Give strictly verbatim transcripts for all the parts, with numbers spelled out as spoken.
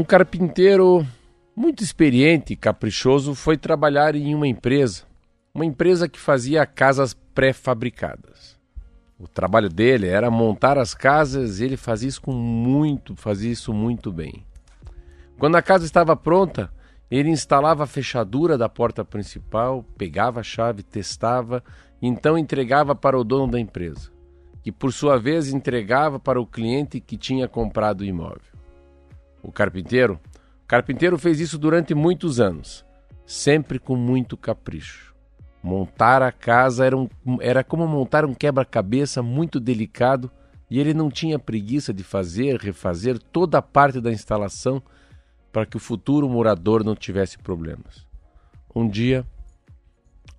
Um carpinteiro muito experiente e caprichoso foi trabalhar em uma empresa, uma empresa que fazia casas pré-fabricadas. O trabalho dele era montar as casas e ele fazia isso com muito, fazia isso muito bem. Quando a casa estava pronta, ele instalava a fechadura da porta principal, pegava a chave, testava, e então entregava para o dono da empresa, que por sua vez entregava para o cliente que tinha comprado o imóvel. O carpinteiro, o carpinteiro fez isso durante muitos anos, sempre com muito capricho. Montar a casa era, um, era como montar um quebra-cabeça muito delicado e ele não tinha preguiça de fazer, refazer toda a parte da instalação para que o futuro morador não tivesse problemas. Um dia,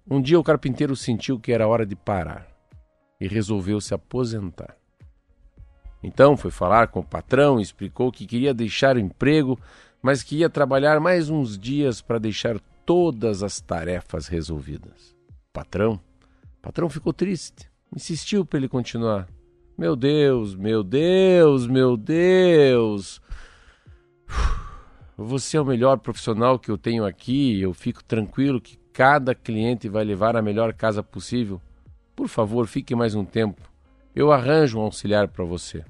um dia o carpinteiro sentiu que era hora de parar e resolveu se aposentar. Então foi falar com o patrão e explicou que queria deixar o emprego, mas que ia trabalhar mais uns dias para deixar todas as tarefas resolvidas. O patrão, o patrão ficou triste, insistiu para ele continuar. Meu Deus, meu Deus, meu Deus. Você é o melhor profissional que eu tenho aqui, eu fico tranquilo que cada cliente vai levar a melhor casa possível. Por favor, fique mais um tempo, eu arranjo um auxiliar para você.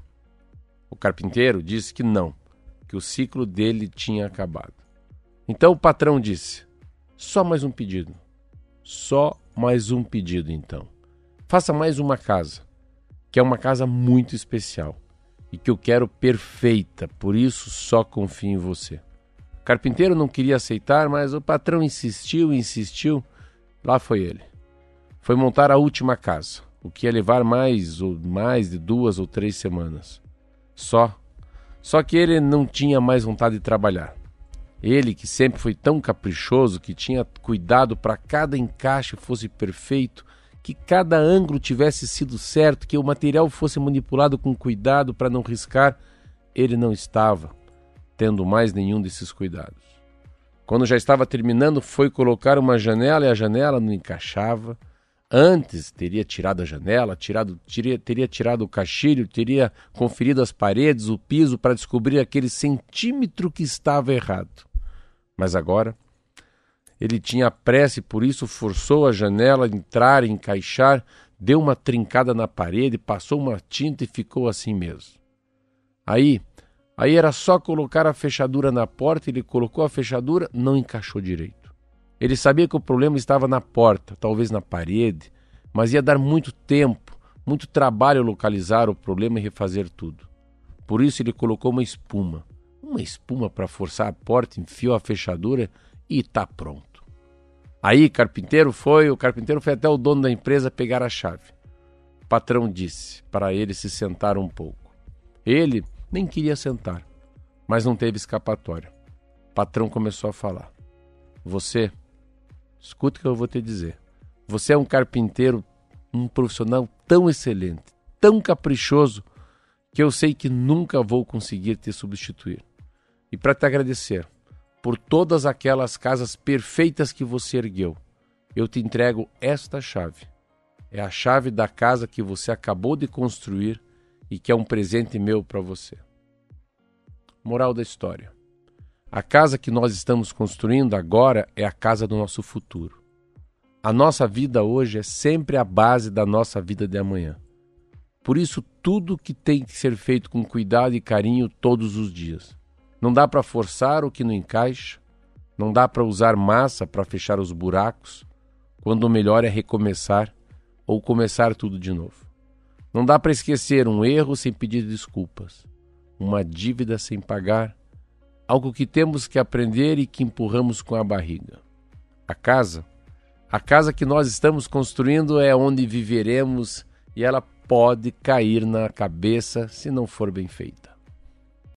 O carpinteiro disse que não, que o ciclo dele tinha acabado. Então o patrão disse: só mais um pedido, só mais um pedido então. Faça mais uma casa, que é uma casa muito especial e que eu quero perfeita, por isso só confio em você. O carpinteiro não queria aceitar, mas o patrão insistiu, insistiu, lá foi ele. Foi montar a última casa, o que ia levar mais, ou mais de duas ou três semanas. Só, só que ele não tinha mais vontade de trabalhar. Ele, que sempre foi tão caprichoso, que tinha cuidado para cada encaixe fosse perfeito, que cada ângulo tivesse sido certo, que o material fosse manipulado com cuidado para não riscar, ele não estava tendo mais nenhum desses cuidados. Quando já estava terminando, foi colocar uma janela e a janela não encaixava. Antes teria tirado a janela, tirado, teria, teria tirado o caixilho, teria conferido as paredes, o piso, para descobrir aquele centímetro que estava errado. Mas agora, ele tinha pressa e por isso forçou a janela a entrar e encaixar, deu uma trincada na parede, passou uma tinta e ficou assim mesmo. Aí, aí era só colocar a fechadura na porta, ele colocou a fechadura, não encaixou direito. Ele sabia que o problema estava na porta, talvez na parede, mas ia dar muito tempo, muito trabalho localizar o problema e refazer tudo. Por isso ele colocou uma espuma. Uma espuma para forçar a porta, enfiou a fechadura e está pronto. Aí carpinteiro foi, o carpinteiro foi até o dono da empresa pegar a chave. O patrão disse para ele se sentar um pouco. Ele nem queria sentar, mas não teve escapatória. O patrão começou a falar. Você, escuta o que eu vou te dizer, você é um carpinteiro, um profissional tão excelente, tão caprichoso, que eu sei que nunca vou conseguir te substituir. E para te agradecer por todas aquelas casas perfeitas que você ergueu, eu te entrego esta chave. É a chave da casa que você acabou de construir e que é um presente meu para você. Moral da história: a casa que nós estamos construindo agora é a casa do nosso futuro. A nossa vida hoje é sempre a base da nossa vida de amanhã. Por isso, tudo que tem que ser feito com cuidado e carinho todos os dias. Não dá para forçar o que não encaixa, não dá para usar massa para fechar os buracos, quando o melhor é recomeçar ou começar tudo de novo. Não dá para esquecer um erro sem pedir desculpas, uma dívida sem pagar, algo que temos que aprender e que empurramos com a barriga. A casa, a casa que nós estamos construindo é onde viveremos e ela pode cair na cabeça se não for bem feita.